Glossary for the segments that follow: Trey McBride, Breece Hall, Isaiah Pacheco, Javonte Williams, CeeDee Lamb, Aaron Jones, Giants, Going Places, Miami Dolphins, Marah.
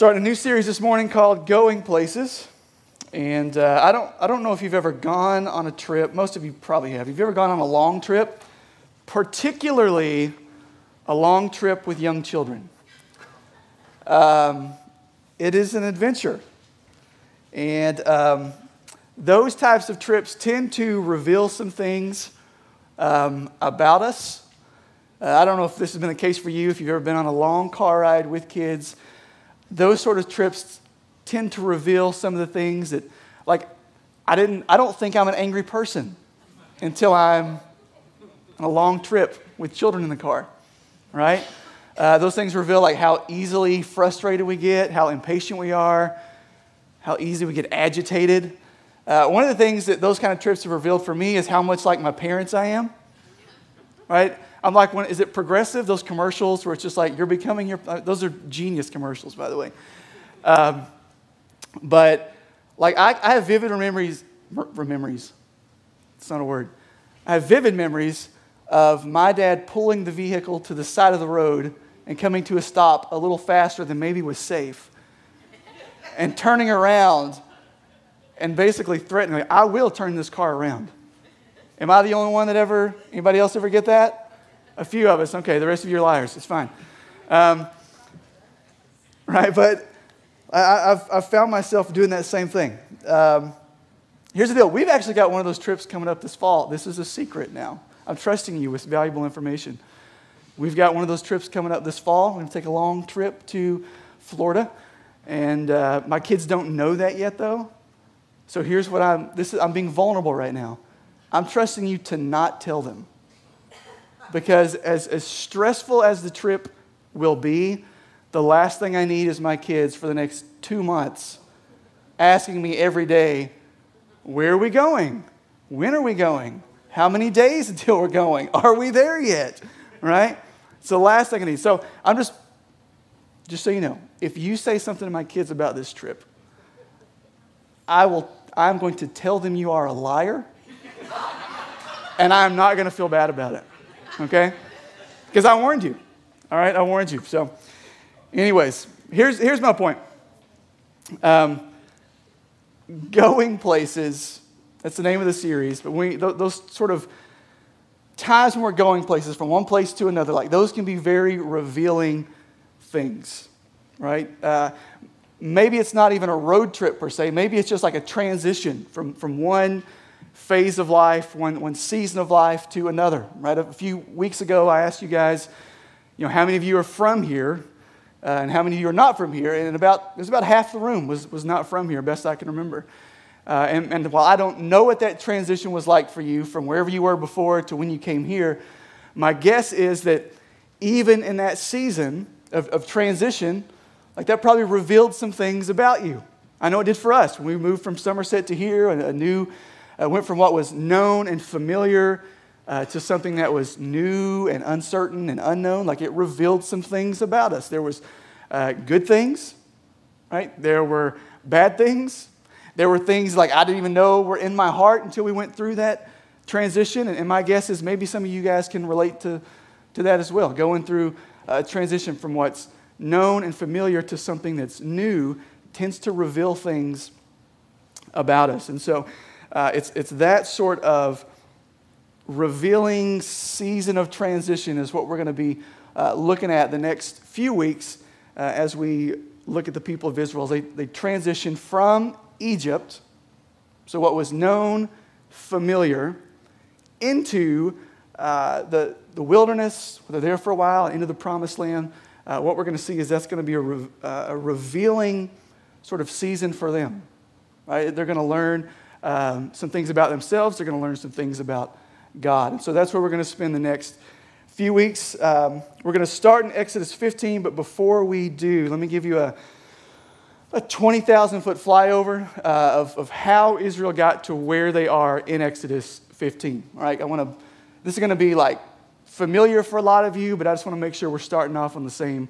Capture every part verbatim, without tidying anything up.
Starting a new series this morning called Going Places. And uh, I don't I don't know if you've ever gone on a trip. Most of you probably have. Have you ever gone on a long trip? Particularly a long trip with young children. Um, it is an adventure. And um, those types of trips tend to reveal some things um, about us. Uh, I don't know if this has been the case for you, if you've ever been on a long car ride with kids. Those sort of trips tend to reveal some of the things that, like, I didn't, I don't think I'm an angry person until I'm on a long trip with children in the car, right? Uh, those things reveal, like, how easily frustrated we get, how impatient we are, how easy we get agitated. Uh, one of the things that those kind of trips have revealed for me is how much like my parents I am, right? I'm like, when, is it Progressive? Those commercials where it's just like, you're becoming your, those are genius commercials, by the way. Um, but like, I, I have vivid memories, memories, it's not a word. I have vivid memories of my dad pulling the vehicle to the side of the road and coming to a stop a little faster than maybe was safe and turning around and basically threatening, I will turn this car around. Am I the only one that ever, anybody else ever get that? A few of us. Okay, the rest of you are liars. It's fine. Um, right, but I, I've, I've found myself doing that same thing. Um, here's the deal. We've actually got one of those trips coming up this fall. This is a secret now. I'm trusting you with valuable information. We've got one of those trips coming up this fall. We're going to take a long trip to Florida. And uh, my kids don't know that yet, though. So here's what I'm, this is, I'm being vulnerable right now. I'm trusting you to not tell them. Because as, as stressful as the trip will be, the last thing I need is my kids for the next two months asking me every day, where are we going? When are we going? How many days until we're going? Are we there yet? Right? It's the last thing I need. So I'm just, just so you know, if you say something to my kids about this trip, I will, I'm going to tell them you are a liar, and I'm not going to feel bad about it. Okay? Because I warned you. All right? I warned you. So anyways, here's, here's my point. Um, Going Places, that's the name of the series, but we, th those sort of times when we're going places from one place to another, like those can be very revealing things, right? Uh, maybe it's not even a road trip per se. Maybe it's just like a transition from, from one phase of life, one, one season of life to another, right? A few weeks ago, I asked you guys, you know, how many of you are from here uh, and how many of you are not from here? And about, it was about half the room was, was not from here, best I can remember. Uh, and, and while I don't know what that transition was like for you from wherever you were before to when you came here, my guess is that even in that season of, of transition, like that probably revealed some things about you. I know it did for us. When we moved from Somerset to here, a, a new... I went from what was known and familiar uh, to something that was new and uncertain and unknown. Like it revealed some things about us. There was uh, good things, right? There were bad things. There were things like I didn't even know were in my heart until we went through that transition. And, and my guess is maybe some of you guys can relate to, to that as well. Going through a transition from what's known and familiar to something that's new tends to reveal things about us. And so... Uh, it's, it's that sort of revealing season of transition is what we're going to be uh, looking at the next few weeks uh, as we look at the people of Israel. They, they transitioned from Egypt, so what was known, familiar, into uh, the, the wilderness. They're there for a while, into the promised land. Uh, what we're going to see is that's going to be a, re uh, a revealing sort of season for them. Right? They're going to learn... Um, some things about themselves. They're going to learn some things about God. And so that's where we're going to spend the next few weeks. Um, we're going to start in Exodus fifteen, but before we do, let me give you a, a twenty thousand foot flyover uh, of, of how Israel got to where they are in Exodus fifteen. All right, I want to, this is going to be like familiar for a lot of you, but I just want to make sure we're starting off on the same,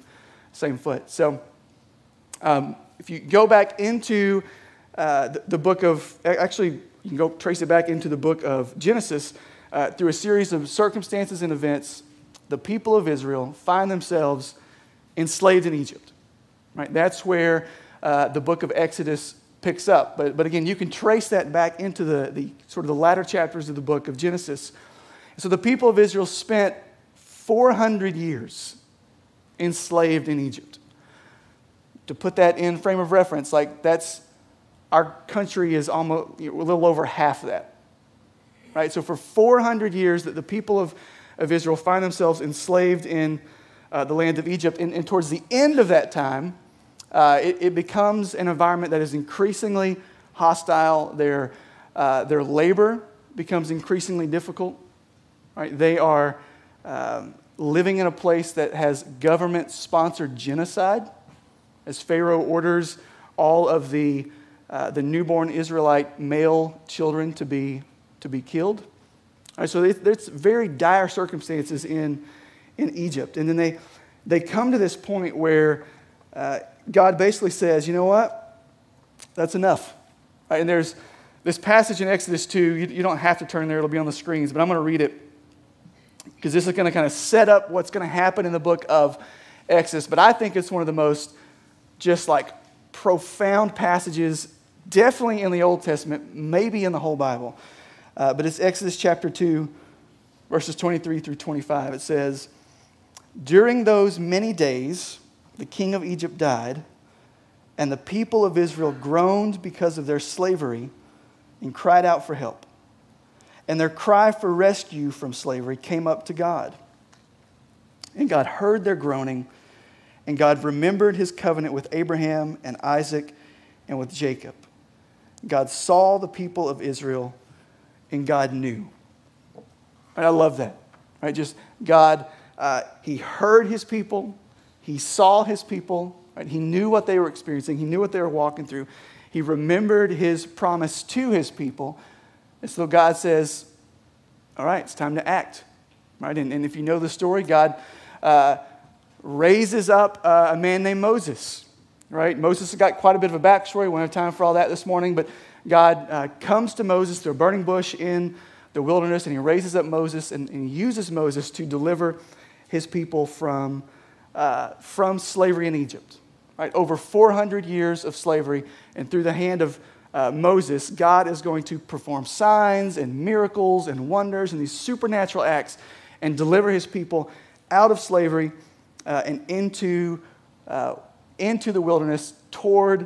same foot. So um, if you go back into Uh, the, the book of, actually, you can go trace it back into the book of Genesis. Uh, through a series of circumstances and events, the people of Israel find themselves enslaved in Egypt. Right? That's where uh, the book of Exodus picks up. But, but again, you can trace that back into the, the sort of the latter chapters of the book of Genesis. So the people of Israel spent four hundred years enslaved in Egypt. To put that in frame of reference, like that's our country is almost a little over half that. Right? So for four hundred years that the people of, of Israel find themselves enslaved in uh, the land of Egypt. And, and towards the end of that time, uh, it, it becomes an environment that is increasingly hostile. Their, uh, their labor becomes increasingly difficult. Right? They are um, living in a place that has government-sponsored genocide, as Pharaoh orders all of the, uh, the newborn Israelite male children to be, to be killed. All right, so it's very dire circumstances in, in Egypt. And then they, they come to this point where uh, God basically says, you know what, that's enough. All right, and there's this passage in Exodus two, you, you don't have to turn there, it'll be on the screens, but I'm going to read it, because this is going to kind of set up what's going to happen in the book of Exodus. But I think it's one of the most just like profound passages, definitely in the Old Testament, maybe in the whole Bible. Uh, but it's Exodus chapter two, verses twenty-three through twenty-five. It says, "During those many days, the king of Egypt died, and the people of Israel groaned because of their slavery and cried out for help. And their cry for rescue from slavery came up to God. And God heard their groaning, and God remembered his covenant with Abraham and Isaac and with Jacob. God saw the people of Israel, and God knew." Right, I love that. Right, just God, uh, he heard his people. He saw his people. Right? He knew what they were experiencing. He knew what they were walking through. He remembered his promise to his people. And so God says, all right, it's time to act. Right? And, and if you know the story, God uh, raises up uh, a man named Moses. Right? Moses has got quite a bit of a backstory. We don't have time for all that this morning. But God uh, comes to Moses through a burning bush in the wilderness, and he raises up Moses and, and uses Moses to deliver his people from, uh, from slavery in Egypt. Right? Over four hundred years of slavery, and through the hand of Uh, Moses, God is going to perform signs and miracles and wonders and these supernatural acts and deliver his people out of slavery uh, and into, uh, into the wilderness toward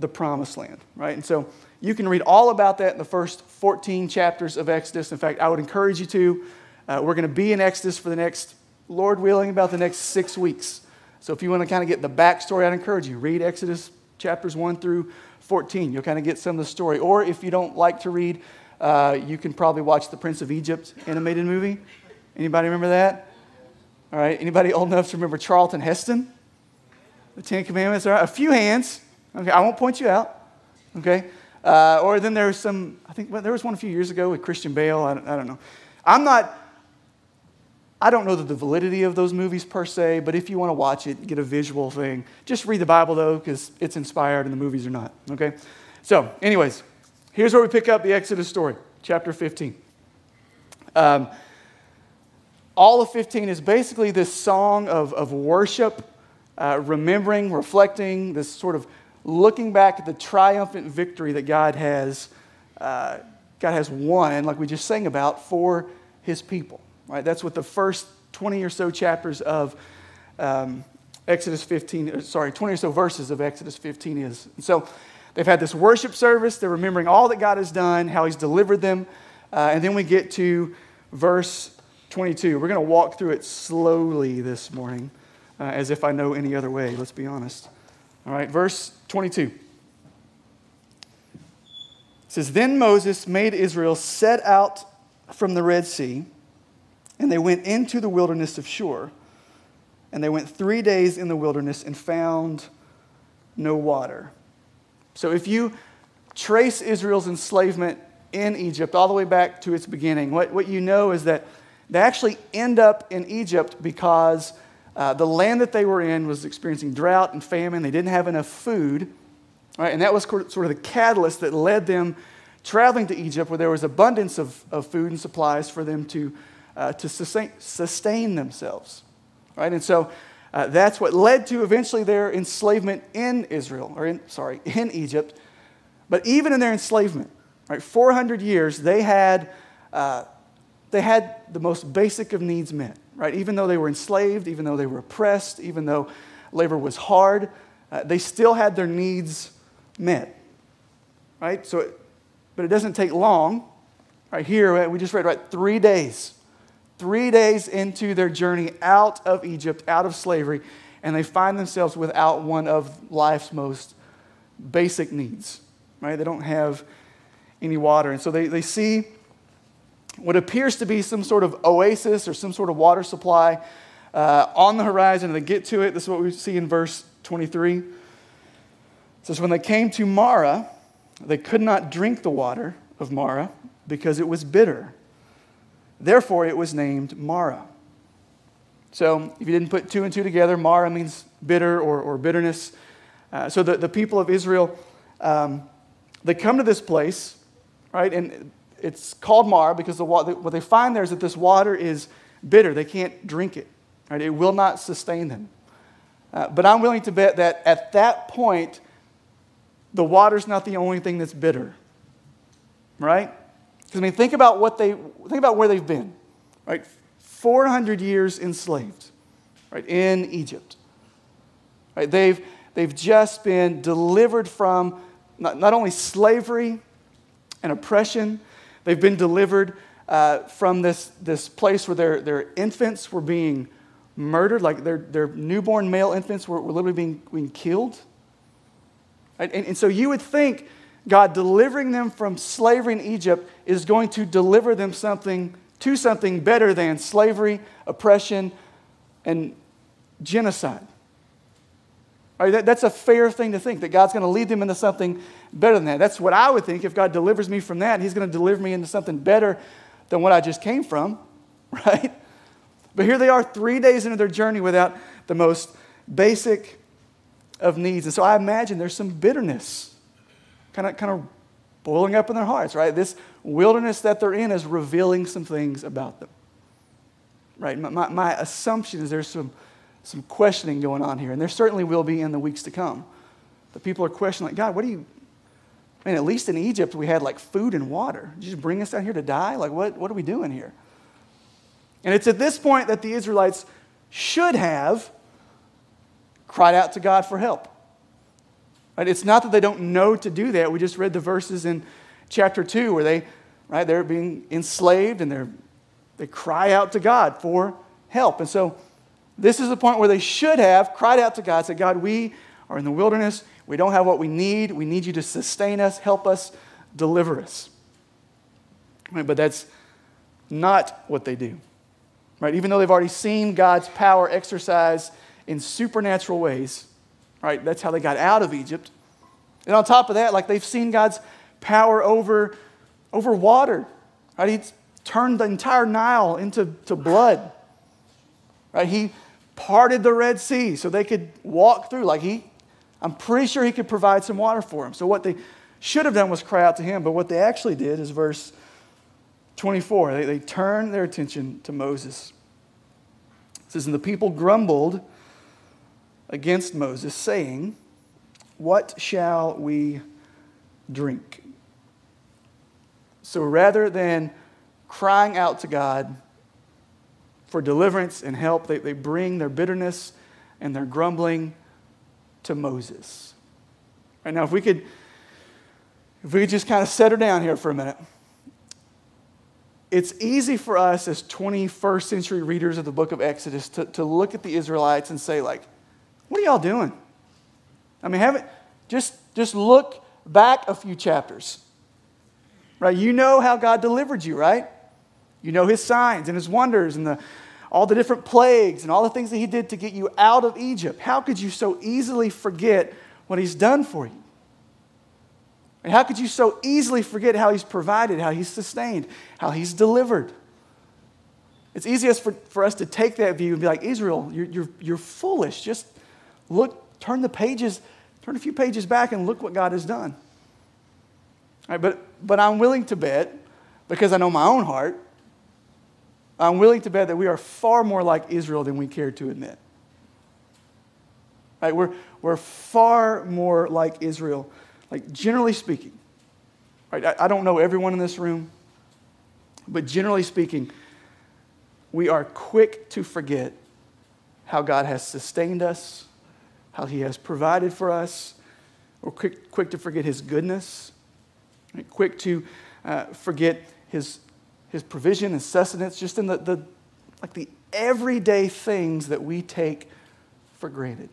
the promised land, right? And so you can read all about that in the first fourteen chapters of Exodus. In fact, I would encourage you to. Uh, we're going to be in Exodus for the next, Lord willing, about the next six weeks. So if you want to kind of get the backstory, I'd encourage you, read Exodus chapters one through fourteen. You'll kind of get some of the story. Or if you don't like to read, uh, you can probably watch The Prince of Egypt animated movie. Anybody remember that? All right. Anybody old enough to remember Charlton Heston? The Ten Commandments? All right. A few hands. Okay. I won't point you out. Okay. Uh, or then there's some, I think well, there was one a few years ago with Christian Bale. I don't, I don't know. I'm not, I don't know the, the validity of those movies per se, but if you want to watch it, get a visual thing. Just read the Bible, though, because it's inspired and the movies are not, okay? So, anyways, here's where we pick up the Exodus story, chapter fifteen. Um, all of fifteen is basically this song of, of worship, uh, remembering, reflecting, this sort of looking back at the triumphant victory that God has, uh, God has won, like we just sang about, for his people. Right, that's what the first twenty or so chapters of um, Exodus fifteen, sorry, twenty or so verses of Exodus fifteen is. And so they've had this worship service. They're remembering all that God has done, how he's delivered them. Uh, and then we get to verse twenty-two. We're going to walk through it slowly this morning, uh, as if I know any other way. Let's be honest. All right, verse twenty-two. It says, "Then Moses made Israel set out from the Red Sea, and they went into the wilderness of Shur. And they went three days in the wilderness and found no water." So if you trace Israel's enslavement in Egypt all the way back to its beginning, what, what you know is that they actually end up in Egypt because uh, the land that they were in was experiencing drought and famine. They didn't have enough food. Right? And that was sort of the catalyst that led them traveling to Egypt, where there was abundance of, of food and supplies for them to Uh, to sustain, sustain themselves, right? And so Uh, that's what led to eventually their enslavement in Israel, or in, sorry, in Egypt. But even in their enslavement, right, four hundred years, they had uh, they had the most basic of needs met, right? Even though they were enslaved, even though they were oppressed, even though labor was hard, uh, they still had their needs met, right? So, it, but it doesn't take long, right? Here we just read, right, three days. Three days into their journey out of Egypt, out of slavery, and they find themselves without one of life's most basic needs, right? They don't have any water. And so they, they see what appears to be some sort of oasis or some sort of water supply uh, on the horizon, and they get to it. This is what we see in verse twenty-three. It says, when they came to Marah, they could not drink the water of Marah because it was bitter. Therefore, it was named Marah. So, if you didn't put two and two together, Marah means bitter or, or bitterness. Uh, so, the, the people of Israel, um, they come to this place, right? And it's called Marah because the water, what they find there is that this water is bitter. They can't drink it, right? It will not sustain them. Uh, but I'm willing to bet that at that point, the water's not the only thing that's bitter, right? I mean, think about what they think about where they've been, right? four hundred years enslaved, right, in Egypt. Right? They've they've just been delivered from not, not only slavery and oppression. They've been delivered uh, from this this place where their their infants were being murdered, like their their newborn male infants were, were literally being being killed. Right? And, and so you would think God delivering them from slavery in Egypt is going to deliver them something to something better than slavery, oppression, and genocide. Right, that, that's a fair thing to think, that God's going to lead them into something better than that. That's what I would think. If God delivers me from that, He's going to deliver me into something better than what I just came from, right? But here they are three days into their journey without the most basic of needs. And so I imagine there's some bitterness Kind of, kind of boiling up in their hearts, right? This wilderness that they're in is revealing some things about them, right? My, my, my assumption is there's some, some questioning going on here, and there certainly will be in the weeks to come. The people are questioning, like, God, what do you, I mean, at least in Egypt we had, like, food and water. Did you just bring us down here to die? Like, what, what are we doing here? And it's at this point that the Israelites should have cried out to God for help. Right? It's not that they don't know to do that. We just read the verses in chapter two where they, right, they're being enslaved and they're, they cry out to God for help. And so this is the point where they should have cried out to God, said, God, we are in the wilderness. We don't have what we need. We need you to sustain us, help us, deliver us. Right? But that's not what they do. Right? Even though they've already seen God's power exercised in supernatural ways, right, that's how they got out of Egypt. And on top of that, like, they've seen God's power over, over water. Right? He's turned the entire Nile into to blood. Right? He parted the Red Sea so they could walk through. Like, he, I'm pretty sure he could provide some water for them. So what they should have done was cry out to him. But what they actually did is verse twenty-four. They, they turned their attention to Moses. It says, and the people grumbled against Moses, saying, what shall we drink? So rather than crying out to God for deliverance and help, they, they bring their bitterness and their grumbling to Moses. Right now, if we could, if we could just kind of settle down here for a minute. It's easy for us as twenty-first century readers of the book of Exodus to, to look at the Israelites and say, like, what are y'all doing? I mean, haven't just just look back a few chapters, right? You know how God delivered you, right? You know His signs and His wonders and the, all the different plagues and all the things that He did to get you out of Egypt. How could you so easily forget what He's done for you? And how could you so easily forget how He's provided, how He's sustained, how He's delivered? It's easiest for, for us to take that view and be like, Israel, you're you're, you're foolish. Just look, turn the pages, turn a few pages back and look what God has done. All right, but, but I'm willing to bet, because I know my own heart, I'm willing to bet that we are far more like Israel than we care to admit. Right? We're, we're far more like Israel, like generally speaking. Right? I, I don't know everyone in this room, but generally speaking, we are quick to forget how God has sustained us, how he has provided for us. We're quick, quick to forget his goodness, right? Quick to uh, forget his, his provision and sustenance, just in the, the, like the everyday things that we take for granted.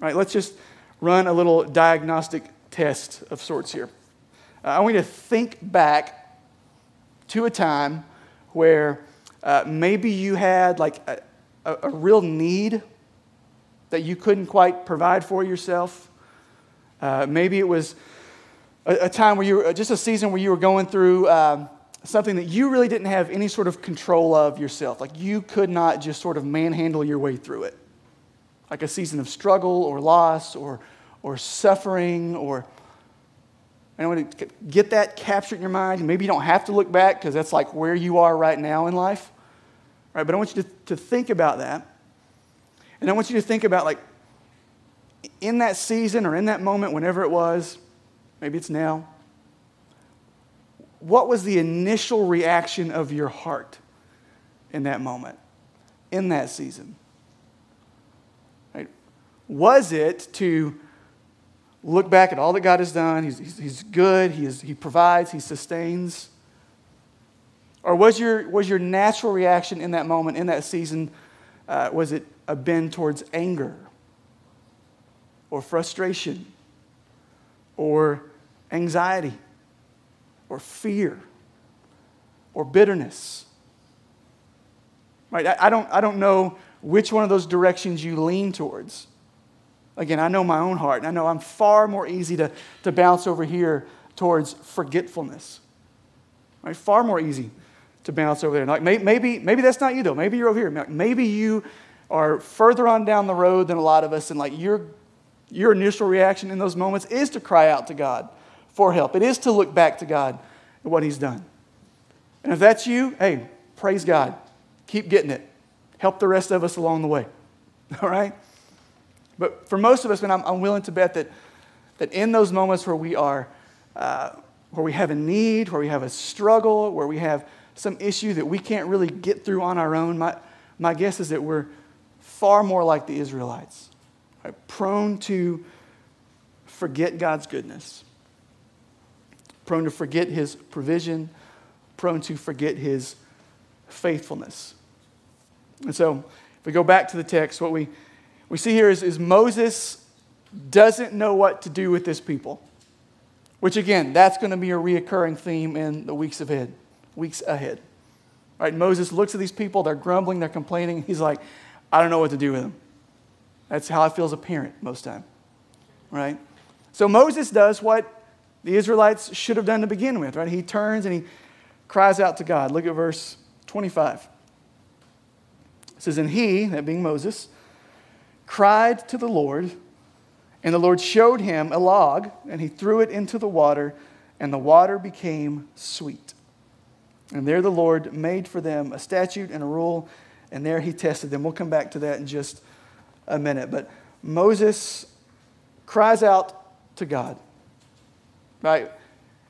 Right, let's just run a little diagnostic test of sorts here. Uh, I want you to think back to a time where uh, maybe you had like a, a, a real need that you couldn't quite provide for yourself. Uh, maybe it was a, a time where you were, just a season where you were going through um, something that you really didn't have any sort of control of yourself. Like you could not just sort of manhandle your way through it. Like a season of struggle or loss or or suffering or... I don't want to get that captured in your mind. Maybe you don't have to look back because that's like where you are right now in life. All right, but I want you to, to think about that. And I want you to think about, like, in that season or in that moment, whenever it was, maybe it's now, what was the initial reaction of your heart in that moment, in that season? Right? Was it to look back at all that God has done, he's, he's, he's good, he, is, he provides, he sustains? Or was your, was your natural reaction in that moment, in that season, uh, was it a bend towards anger or frustration or anxiety or fear or bitterness? Right? I, I, don't, I don't know which one of those directions you lean towards. Again, I know my own heart, and I know I'm far more easy to, to bounce over here towards forgetfulness. Right? Far more easy to bounce over there. Like maybe, maybe that's not you, though. Maybe you're over here. Like maybe you are further on down the road than a lot of us, and like your, your initial reaction in those moments is to cry out to God for help. It is to look back to God and what he's done. And if that's you, hey, praise God. Keep getting it. Help the rest of us along the way. All right? But for most of us, man, I'm, I'm willing to bet that, that in those moments where we are, uh, where we have a need, where we have a struggle, where we have some issue that we can't really get through on our own, my, my guess is that we're far more like the Israelites, right? Prone to forget God's goodness, prone to forget his provision, prone to forget his faithfulness. And so if we go back to the text, what we... we see here is, is Moses doesn't know what to do with this people, which again, that's going to be a reoccurring theme in the weeks ahead. Weeks ahead, right? Moses looks at these people; they're grumbling, they're complaining. He's like, "I don't know what to do with them." That's how I feel as a parent most time, right? So Moses does what the Israelites should have done to begin with, right? He turns and he cries out to God. Look at verse twenty-five. It says, "And he," that being Moses, cried to the Lord, and the Lord showed him a log, and he threw it into the water, and the water became sweet. And there the Lord made for them a statute and a rule, and there he tested them. We'll come back to that in just a minute. But Moses cries out to God, right?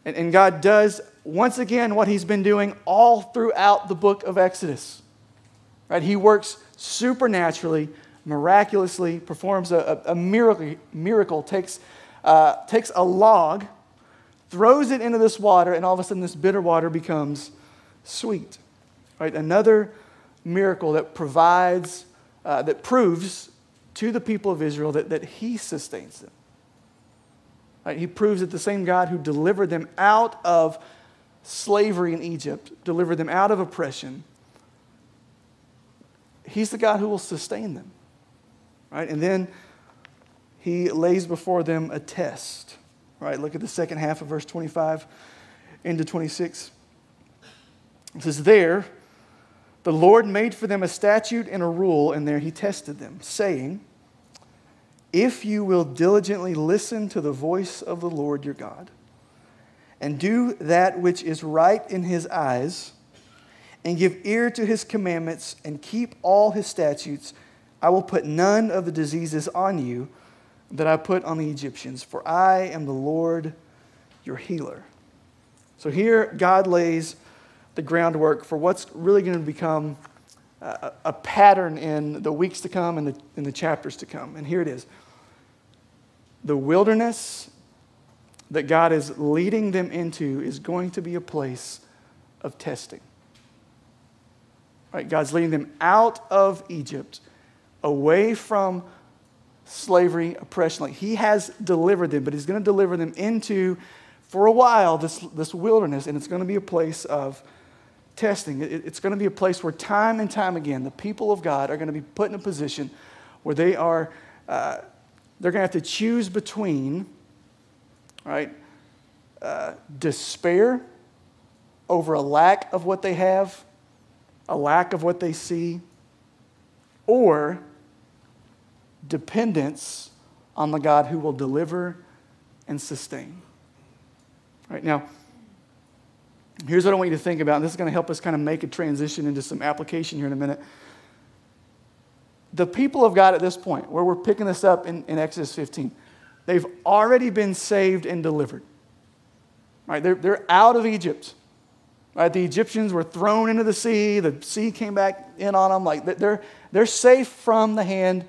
And, and God does, once again, what he's been doing all throughout the book of Exodus, right? He works supernaturally, miraculously, performs a, a, a miracle, miracle takes, uh, takes a log, throws it into this water, and all of a sudden this bitter water becomes sweet. Right? Another miracle that provides, uh, that proves to the people of Israel that, that he sustains them. Right? He proves that the same God who delivered them out of slavery in Egypt, delivered them out of oppression, he's the God who will sustain them. Right? And then he lays before them a test. Right? Look at the second half of verse twenty-five into twenty-six. It says, "There the Lord made for them a statute and a rule, and there he tested them, saying, 'If you will diligently listen to the voice of the Lord your God, and do that which is right in his eyes, and give ear to his commandments, and keep all his statutes, I will put none of the diseases on you that I put on the Egyptians, for I am the Lord your healer. So here God lays the groundwork for what's really going to become a, a pattern in the weeks to come and the, in the chapters to come. And here it is. The wilderness that God is leading them into is going to be a place of testing. Right? God's leading them out of Egypt, away from slavery, oppression. Like he has delivered them, but he's going to deliver them into, for a while, this, this wilderness, and it's going to be a place of testing. It, it's going to be a place where time and time again, the people of God are going to be put in a position where they are, uh, they're going to have to choose between, right, uh, despair over a lack of what they have, a lack of what they see, or dependence on the God who will deliver and sustain. Right, now, here's what I want you to think about, and this is going to help us kind of make a transition into some application here in a minute. The people of God at this point, where we're picking this up in, in Exodus fifteen, they've already been saved and delivered. Right, they're, they're out of Egypt. Right, the Egyptians were thrown into the sea. The sea came back in on them. Like they're, they're safe from the hand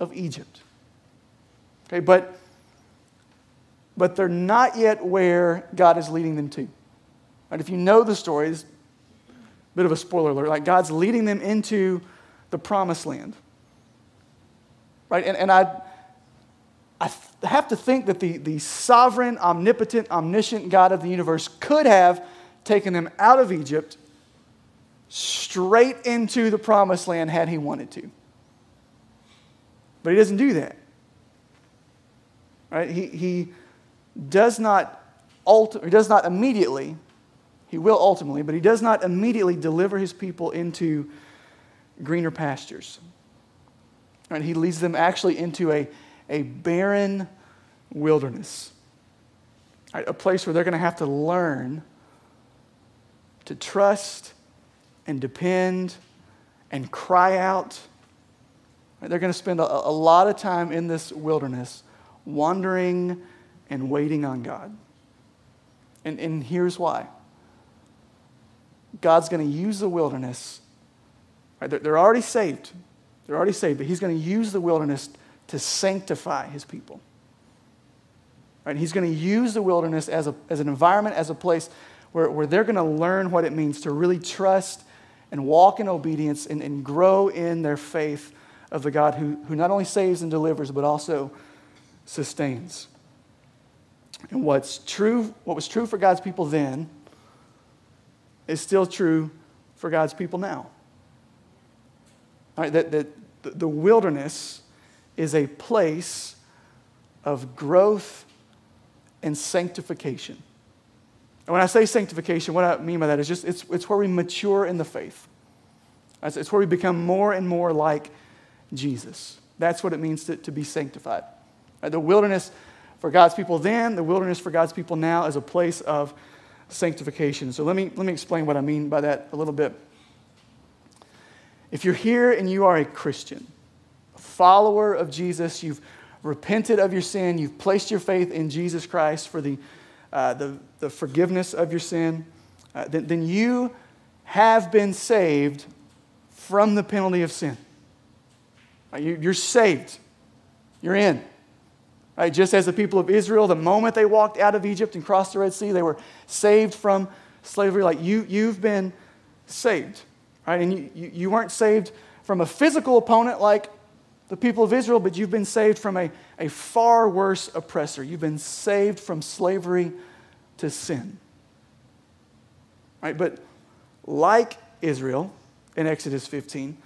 of Egypt. Okay, but... but they're not yet where God is leading them to. Right? If you know the story, it's a bit of a spoiler alert. Like God's leading them into the promised land. Right? And, and I, I have to think that the, the sovereign, omnipotent, omniscient God of the universe could have taken them out of Egypt straight into the promised land had he wanted to. But he doesn't do that. Right? He... he does not ulti- or does not immediately, he will ultimately, but he does not immediately deliver his people into greener pastures. Right? He leads them actually into a, a barren wilderness, right? A place where they're going to have to learn to trust and depend and cry out. Right? They're going to spend a, a lot of time in this wilderness wandering and waiting on God. And, and here's why. God's going to use the wilderness. Right? They're, they're already saved. They're already saved, but he's going to use the wilderness to sanctify his people. Right? He's going to use the wilderness as, a, as an environment, as a place where, where they're going to learn what it means to really trust and walk in obedience and, and grow in their faith of the God who, who not only saves and delivers, but also sustains. And what's true, what was true for God's people then is still true for God's people now. All right, that, that the wilderness is a place of growth and sanctification. And when I say sanctification, what I mean by that is just it's, it's where we mature in the faith. It's where we become more and more like Jesus. That's what it means to, to be sanctified. Right, the wilderness for God's people then, the wilderness for God's people now is a place of sanctification. So let me, let me explain what I mean by that a little bit. If you're here and you are a Christian, a follower of Jesus, you've repented of your sin, you've placed your faith in Jesus Christ for the, uh, the, the forgiveness of your sin, uh, then, then you have been saved from the penalty of sin. Right, you, you're saved. You're in. Right, just as the people of Israel, the moment they walked out of Egypt and crossed the Red Sea, they were saved from slavery. Like you, you've been saved, right? And you, you, you weren't saved from a physical opponent like the people of Israel, but you've been saved from a, a far worse oppressor. You've been saved from slavery to sin, right? But like Israel in Exodus fifteen,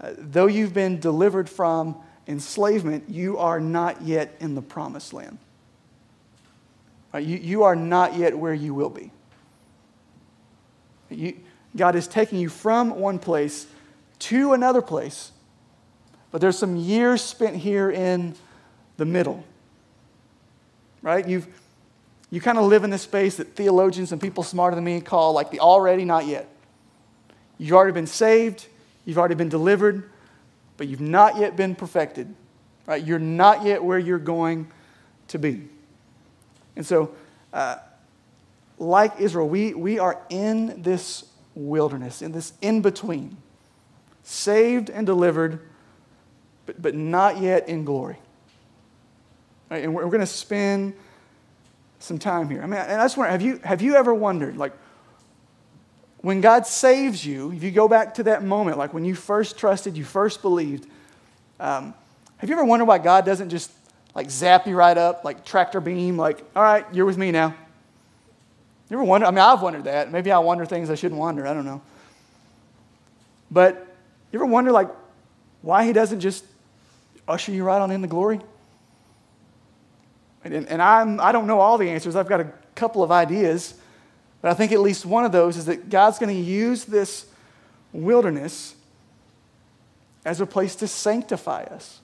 uh, though you've been delivered from enslavement, you are not yet in the promised land. You, you are not yet where you will be. You, God is taking you from one place to another place, but there's some years spent here in the middle. Right? You've, you kind of live in this space that theologians and people smarter than me call like the already not yet. You've already been saved. You've already been delivered. but you've not yet been perfected. Right? You're not yet where you're going to be. And so, uh, like Israel, we, we are in this wilderness, in this in-between, saved and delivered, but, but not yet in glory. Right? And we're, we're going to spend some time here. I mean, and I just wonder, have you, have you ever wondered, like, when God saves you, if you go back to that moment, like when you first trusted, you first believed, um, have you ever wondered why God doesn't just like zap you right up, like tractor beam, like, all right, you're with me now? You ever wonder? I mean, I've wondered that. Maybe I wonder things I shouldn't wonder. I don't know. But you ever wonder like why he doesn't just usher you right on into glory? And, and I'm, I don't know all the answers. I've got a couple of ideas. But I think at least one of those is that God's going to use this wilderness as a place to sanctify us.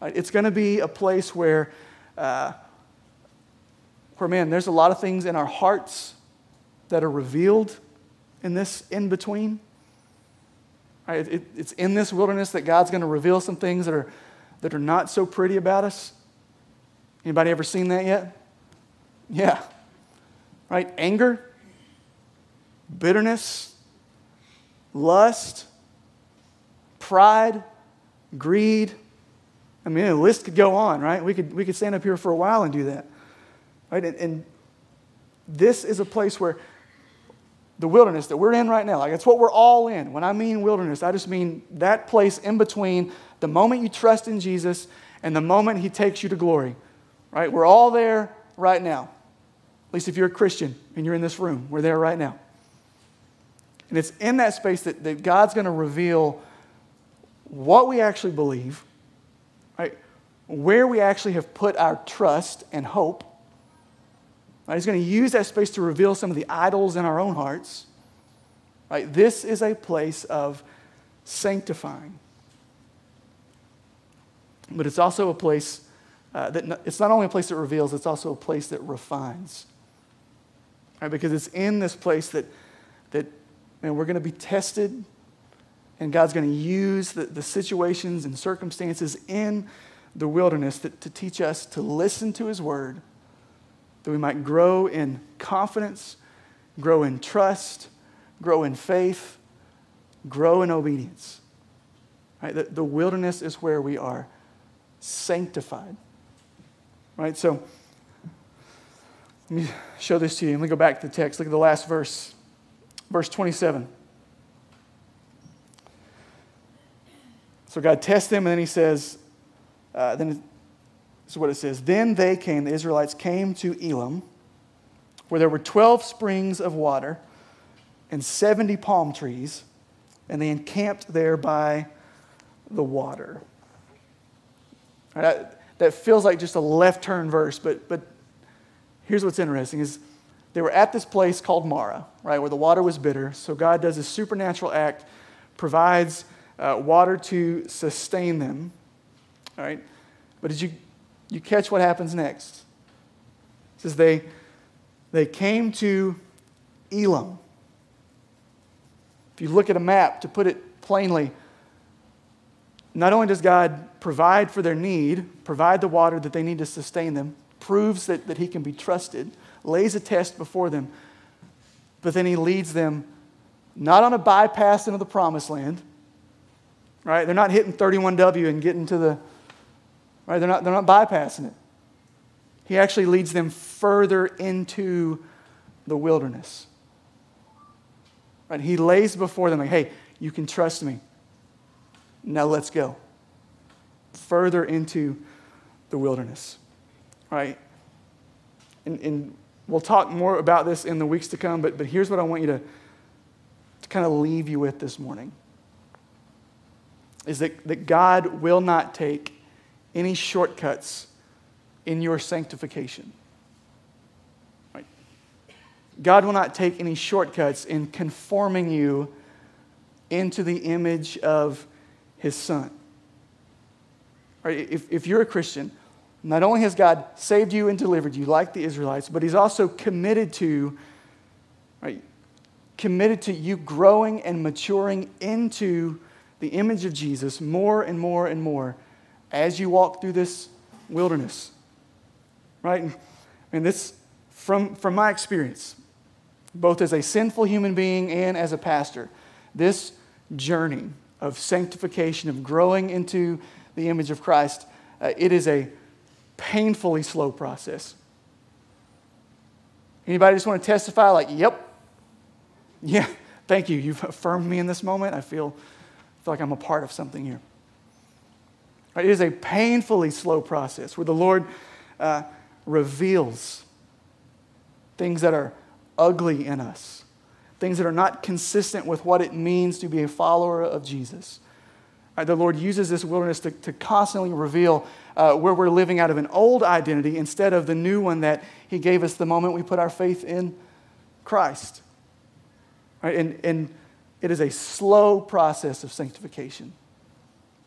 It's going to be a place where, uh, where, man, there's a lot of things in our hearts that are revealed in this in-between. Right? It, it's in this wilderness that God's going to reveal some things that are, that are not so pretty about us. Anybody ever seen that yet? Yeah. Right? Anger, bitterness, lust, pride, greed. I mean, the list could go on, right? We could, we could stand up here for a while and do that. Right? And, and this is a place where the wilderness that we're in right now, like that's what we're all in. When I mean wilderness, I just mean that place in between the moment you trust in Jesus and the moment he takes you to glory. Right? We're all there right now. At least if you're a Christian and you're in this room, we're there right now. And it's in that space that, that God's going to reveal what we actually believe, right? Where we actually have put our trust and hope. Right? He's going to use that space to reveal some of the idols in our own hearts. Right? This is a place of sanctifying. But it's also a place uh, that no, it's not only a place that reveals, it's also a place that refines. Right, because it's in this place that, that man, we're going to be tested, and God's going to use the, the situations and circumstances in the wilderness that, to teach us to listen to his word, that we might grow in confidence, grow in trust, grow in faith, grow in obedience. Right, the, the wilderness is where we are sanctified. Right, so let me show this to you. Let me go back to the text. Look at the last verse, verse twenty-seven. So God tests them, and then he says, uh, then this is what it says. Then they came, the Israelites came to Elim, where there were twelve springs of water and seventy palm trees, and they encamped there by the water. All right, I, that feels like just a left turn verse, but but here's what's interesting is they were at this place called Marah, right, where the water was bitter. So God does a supernatural act, provides uh, water to sustain them, all right? But did you, you catch what happens next? It says they, they came to Elim. If you look at a map, to put it plainly, not only does God provide for their need, provide the water that they need to sustain them, proves that, that he can be trusted, lays a test before them, but then he leads them not on a bypass into the promised land, right? They're not hitting thirty-one W and getting to the, right? They're not, they're not bypassing it. He actually leads them further into the wilderness. Right? He lays before them like, hey, you can trust me. Now let's go further into the wilderness, right? And, and we'll talk more about this in the weeks to come, but, but here's what I want you to, to kind of leave you with this morning, is that, that God will not take any shortcuts in your sanctification. Right? God will not take any shortcuts in conforming you into the image of his son. Right? If, if you're a Christian, not only has God saved you and delivered you like the Israelites, but he's also committed to, right, committed to you growing and maturing into the image of Jesus more and more and more as you walk through this wilderness, right? And this, from, from my experience, both as a sinful human being and as a pastor, this journey of sanctification, of growing into the image of Christ, uh, it is a painfully slow process. Anybody just want to testify like, yep, yeah, thank you. You've affirmed me in this moment. I feel, I feel like I'm a part of something here. Right, it is a painfully slow process where the Lord uh, reveals things that are ugly in us, things that are not consistent with what it means to be a follower of Jesus. Right, the Lord uses this wilderness to, to constantly reveal uh, where we're living out of an old identity instead of the new one that He gave us the moment we put our faith in Christ. Right, and, and it is a slow process of sanctification.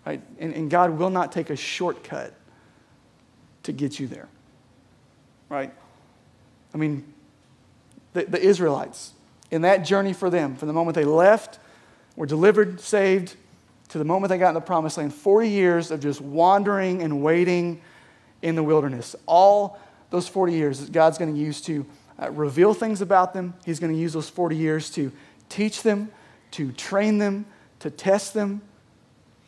Right, and, and God will not take a shortcut to get you there. Right? I mean, the, the Israelites, in that journey for them, from the moment they left, were delivered, saved, to the moment they got in the promised land, forty years of just wandering and waiting in the wilderness. All those forty years that God's going to use to uh, reveal things about them. He's going to use those forty years to teach them, to train them, to test them,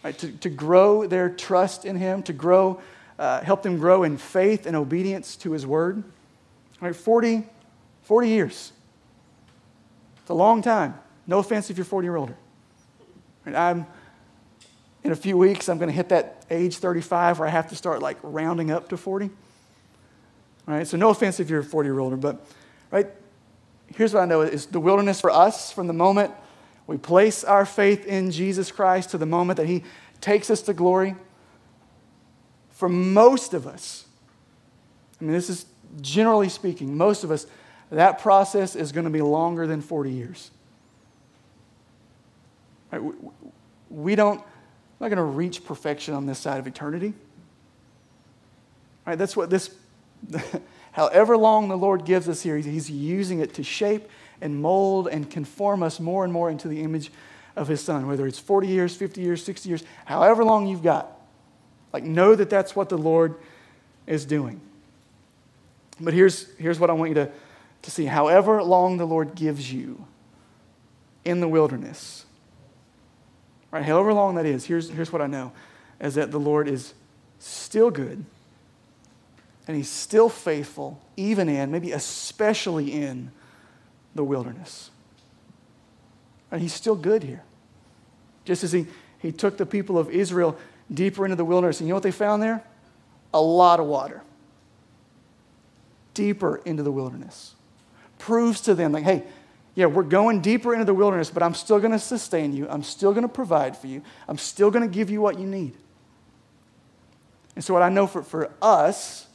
right? to, to grow their trust in Him, to grow, uh, help them grow in faith and obedience to His word. All right, forty years. It's a long time. No offense if you're forty year older. And I'm in a few weeks, I'm going to hit that age thirty-five where I have to start like rounding up to forty. All right, so no offense if you're a forty-year-older, but right, here's what I know is the wilderness for us from the moment we place our faith in Jesus Christ to the moment that He takes us to glory. For most of us, I mean, this is generally speaking, most of us, that process is going to be longer than forty years. Right, we, we don't. I'm not going to reach perfection on this side of eternity. All right, that's what this, however long the Lord gives us here, He's using it to shape and mold and conform us more and more into the image of His Son, whether it's forty years, fifty years, sixty years, however long you've got. Like, know that that's what the Lord is doing. But here's, here's what I want you to, to see. However long the Lord gives you in the wilderness, right, however long that is, here's, here's what I know, is that the Lord is still good and He's still faithful, even in, maybe especially in, the wilderness. And He's still good here. Just as he, he took the people of Israel deeper into the wilderness, and you know what they found there? A lot of water. Deeper into the wilderness. Proves to them, like, hey, yeah, we're going deeper into the wilderness, but I'm still going to sustain you. I'm still going to provide for you. I'm still going to give you what you need. And so what I know for, for us,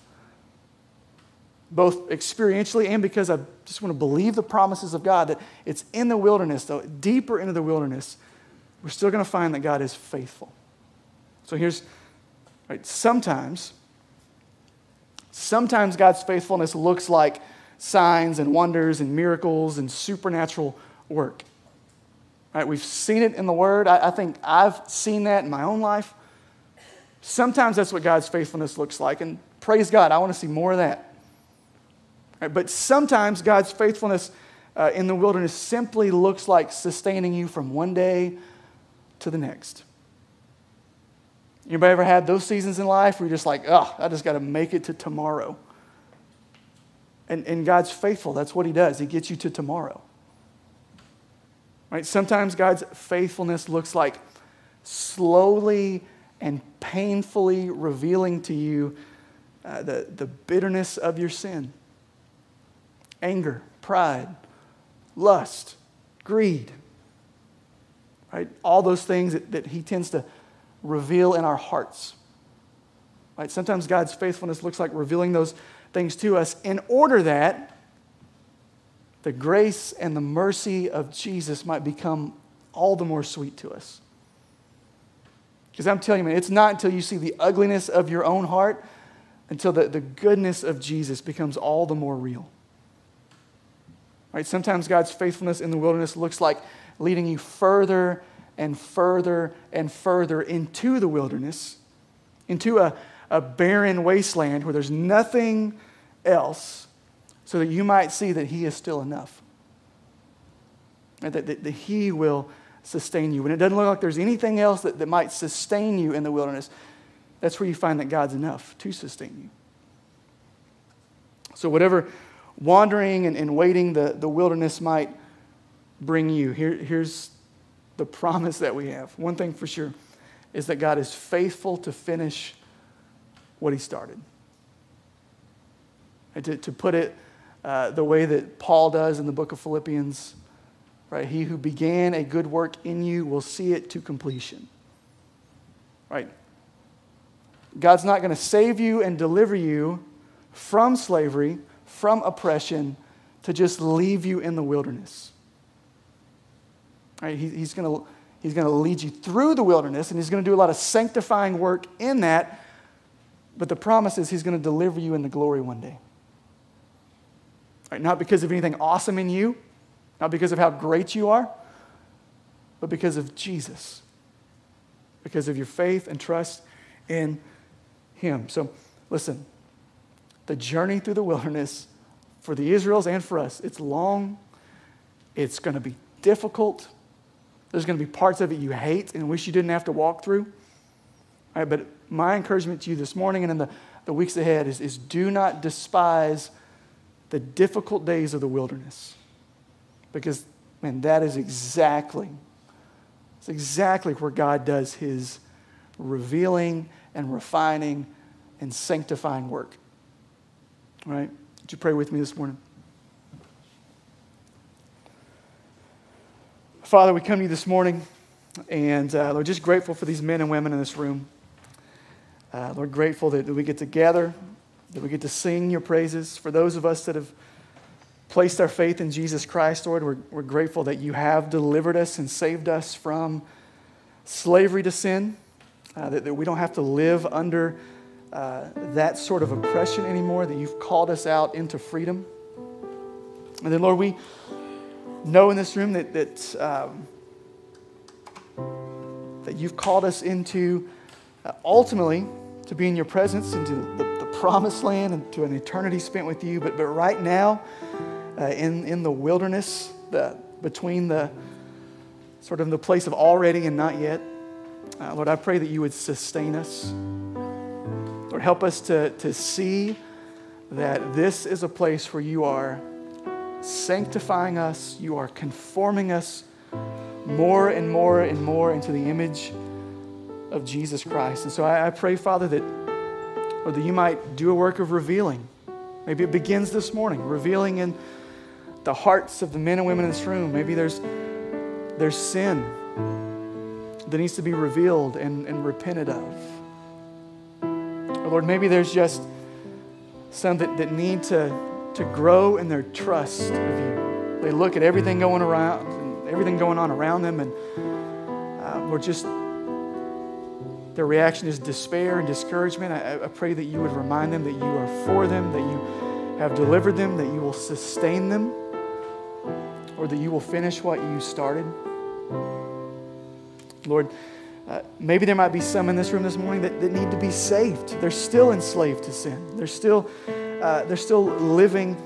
both experientially and because I just want to believe the promises of God, that it's in the wilderness, though, deeper into the wilderness, we're still going to find that God is faithful. So here's, right, sometimes, sometimes God's faithfulness looks like signs and wonders and miracles and supernatural work. All right, we've seen it in the Word. I, I think I've seen that in my own life. Sometimes that's what God's faithfulness looks like, and praise God, I want to see more of that. All right, but sometimes God's faithfulness uh, in the wilderness simply looks like sustaining you from one day to the next. Anybody ever had those seasons in life where you're just like, oh, I just got to make it to tomorrow? And, and God's faithful. That's what He does. He gets you to tomorrow. Right? Sometimes God's faithfulness looks like slowly and painfully revealing to you uh, the, the bitterness of your sin. Anger, pride, lust, greed. Right? All those things that, that He tends to reveal in our hearts. Right? Sometimes God's faithfulness looks like revealing those things to us in order that the grace and the mercy of Jesus might become all the more sweet to us. Because I'm telling you, man, it's not until you see the ugliness of your own heart until the, the goodness of Jesus becomes all the more real. Right? Sometimes God's faithfulness in the wilderness looks like leading you further and further and further into the wilderness, into a, a barren wasteland where there's nothing else, so that you might see that he is still enough, that, that, that he will sustain you. When it doesn't look like there's anything else that, that might sustain you in the wilderness, that's where you find that God's enough to sustain you. So whatever wandering and, and waiting the, the wilderness might bring you, here, here's the promise that we have. One thing for sure is that God is faithful to finish what he started. And to, to put it uh, the way that Paul does in the book of Philippians, right? He who began a good work in you will see it to completion. Right? God's not going to save you and deliver you from slavery, from oppression, to just leave you in the wilderness. Right? He, he's going he's going to lead you through the wilderness, and he's going to do a lot of sanctifying work in that, but the promise is he's going to deliver you into glory one day. Right? Not because of anything awesome in you, not because of how great you are, but because of Jesus, because of your faith and trust in him. So listen, the journey through the wilderness for the Israels and for us, it's long, it's going to be difficult, there's going to be parts of it you hate and wish you didn't have to walk through. All right, but my encouragement to you this morning and in the, the weeks ahead is, is do not despise the difficult days of the wilderness, because, man, that is exactly, it's exactly where God does his revealing and refining and sanctifying work. All right, would you pray with me this morning? Father, we come to you this morning, and uh, Lord, just grateful for these men and women in this room. Uh, Lord, grateful that, that we get to gather, that we get to sing your praises. For those of us that have placed our faith in Jesus Christ, Lord, we're, we're grateful that you have delivered us and saved us from slavery to sin, uh, that, that we don't have to live under Uh, that sort of oppression anymore, that you've called us out into freedom. And then, Lord, we know in this room that that, um, that you've called us into, uh, ultimately, to be in your presence, into the, the promised land, and to an eternity spent with you. But, but right now, uh, in, in the wilderness, the, between the sort of the place of already and not yet, uh, Lord, I pray that you would sustain us. Lord, help us to, to see that this is a place where you are sanctifying us, you are conforming us more and more and more into the image of Jesus Christ. And so I, I pray, Father, that, Lord, that you might do a work of revealing. Maybe it begins this morning, revealing in the hearts of the men and women in this room. Maybe there's, there's sin that needs to be revealed and, and repented of. Lord, maybe there's just some that, that need to, to grow in their trust of you. They look at everything going around, and everything going on around them, and uh, Lord, just their reaction is despair and discouragement. I, I pray that you would remind them that you are for them, that you have delivered them, that you will sustain them, or that you will finish what you started. Lord, Uh, maybe there might be some in this room this morning that, that need to be saved. They're still enslaved to sin. They're still, uh, they're still living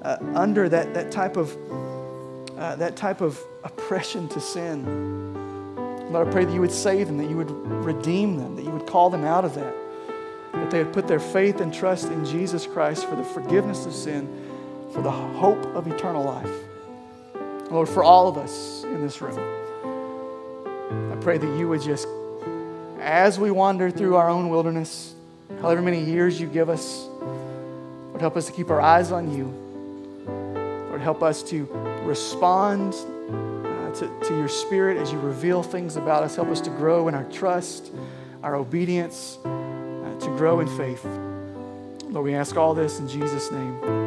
uh, under that that type of uh, that type of oppression to sin. Lord, I pray that you would save them, that you would redeem them, that you would call them out of that, that they would put their faith and trust in Jesus Christ for the forgiveness of sin, for the hope of eternal life. Lord, for all of us in this room, I pray that you would just, as we wander through our own wilderness, however many years you give us, Lord, help us to keep our eyes on you. Lord, help us to respond uh, to, to your Spirit as you reveal things about us. Help us to grow in our trust, our obedience, uh, to grow in faith. Lord, we ask all this in Jesus' name.